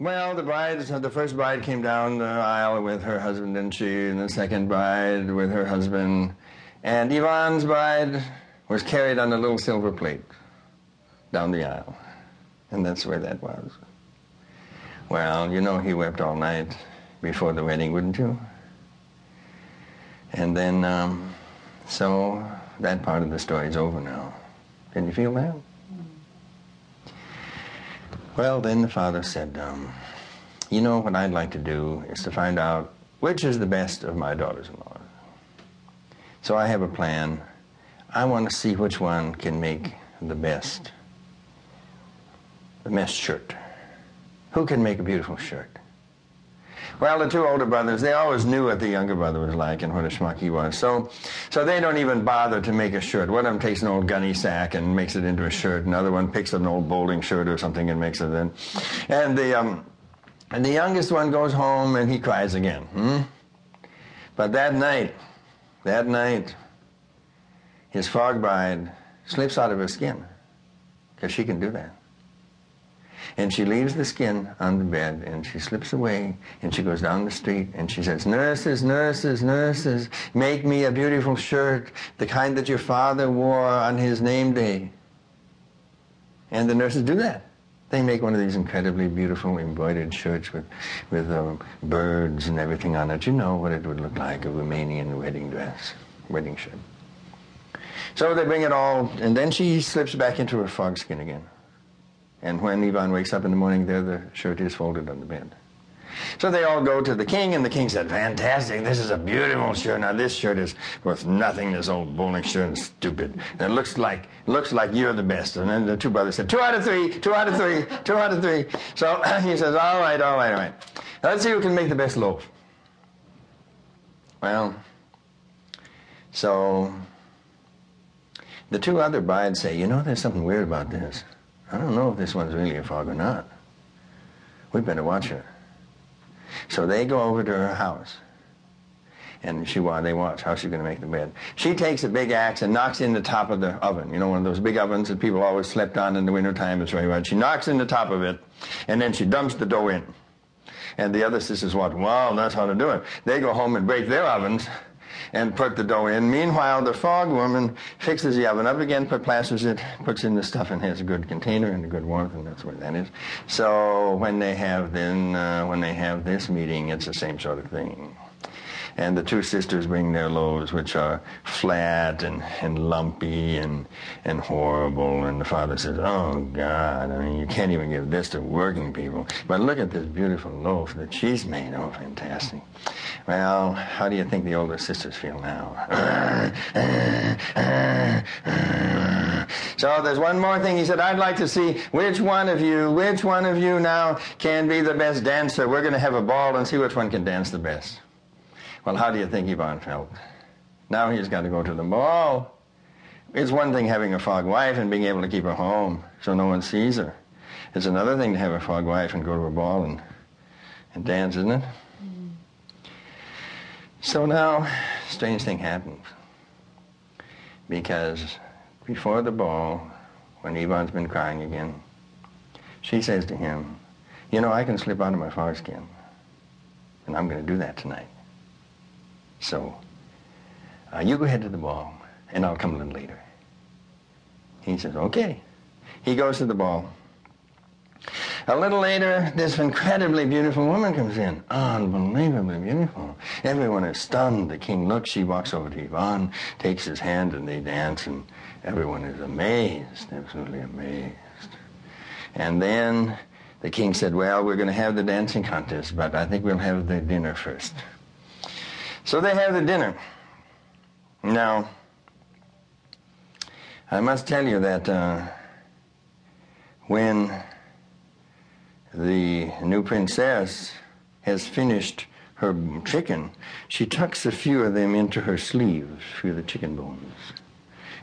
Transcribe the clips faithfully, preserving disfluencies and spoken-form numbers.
Well, the bride, the first bride came down the aisle with her husband, didn't she? And the second bride with her husband. And Yvonne's bride was carried on a little silver plate down the aisle. And that's where that was. Well, you know, he wept all night before the wedding, wouldn't you? And then, um, so that part of the story's over now. Can you feel that? Well, then the father said, um, you know, what I'd like to do is to find out which is the best of my daughters-in-law. So I have a plan. I want to see which one can make the best, the best shirt. Who can make a beautiful shirt? Well, the two older brothers, they always knew what the younger brother was like and what a schmuck he was. So so they don't even bother to make a shirt. One of them takes an old gunny sack and makes it into a shirt. Another one picks up an old bowling shirt or something and makes it in. And the, um, and the youngest one goes home and he cries again. Hmm? But that night, that night, his frog bride slips out of her skin, because she can do that. And she leaves the skin on the bed, and she slips away, and she goes down the street, and she says, nurses, nurses, nurses, make me a beautiful shirt, the kind that your father wore on his name day. And the nurses do that. They make one of these incredibly beautiful embroidered shirts with, with um, birds and everything on it. You know what it would look like, a Romanian wedding dress, wedding shirt. So they bring it all, and then she slips back into her frog skin again. And when Ivan wakes up in the morning, there the shirt is folded on the bed. So they all go to the king, and the king said, fantastic, this is a beautiful shirt. Now this shirt is worth nothing, this old bowling shirt is stupid. And it looks like, looks like you're the best. And then the two brothers said, two out of three, two out of three, two out of three. So he says, all right, all right, all right. Now let's see who can make the best loaf. Well, so the two other brides say, you know, there's something weird about this. I don't know if this one's really a frog or not. We better watch her. So they go over to her house, and she while they watch how she's going to make the bed. She takes a big axe and knocks in the top of the oven. You know, one of those big ovens that people always slept on in the wintertime. It's very hot. She knocks in the top of it, and then she dumps the dough in. And the other sisters watch. Wow, that's how to do it. They go home and break their ovens and put the dough in. Meanwhile, the frog woman fixes the oven up again, put plasters it, puts in the stuff, and has a good container and a good warmth, and that's what that is. So when they have then uh, when they have this meeting, it's the same sort of thing. And the two sisters bring their loaves, which are flat and, and lumpy and and horrible. And the father says, oh, God, I mean, you can't even give this to working people. But look at this beautiful loaf that she's made. Oh, fantastic. Well, how do you think the older sisters feel now? So there's one more thing. He said, I'd like to see which one of you, which one of you now can be the best dancer. We're going to have a ball and see which one can dance the best. Well, how do you think Ivan felt? Now he's got to go to the ball. It's one thing having a frog wife and being able to keep her home so no one sees her. It's another thing to have a frog wife and go to a ball and, and dance, isn't it? Mm-hmm. So now, strange thing happens. Because before the ball, when Ivan's been crying again, she says to him, you know, I can slip out of my frog skin, and I'm going to do that tonight. So, uh, you go ahead to the ball, and I'll come a little later. He says, okay. He goes to the ball. A little later, this incredibly beautiful woman comes in. Unbelievably beautiful. Everyone is stunned. The king looks. She walks over to Ivan, takes his hand, and they dance, and everyone is amazed, absolutely amazed. And then the king said, well, we're going to have the dancing contest, but I think we'll have the dinner first. So they have the dinner. Now, I must tell you that uh, when the new princess has finished her chicken, she tucks a few of them into her sleeves, a few of the chicken bones.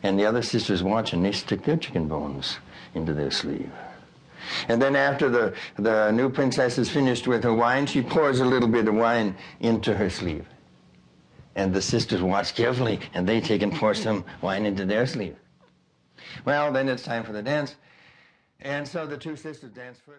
And the other sisters watch, and they stick their chicken bones into their sleeve. And then after the, the new princess is finished with her wine, she pours a little bit of wine into her sleeve. And the sisters watch carefully, and they take and pour some wine into their sleeve. Well, then it's time for the dance. And so the two sisters dance first.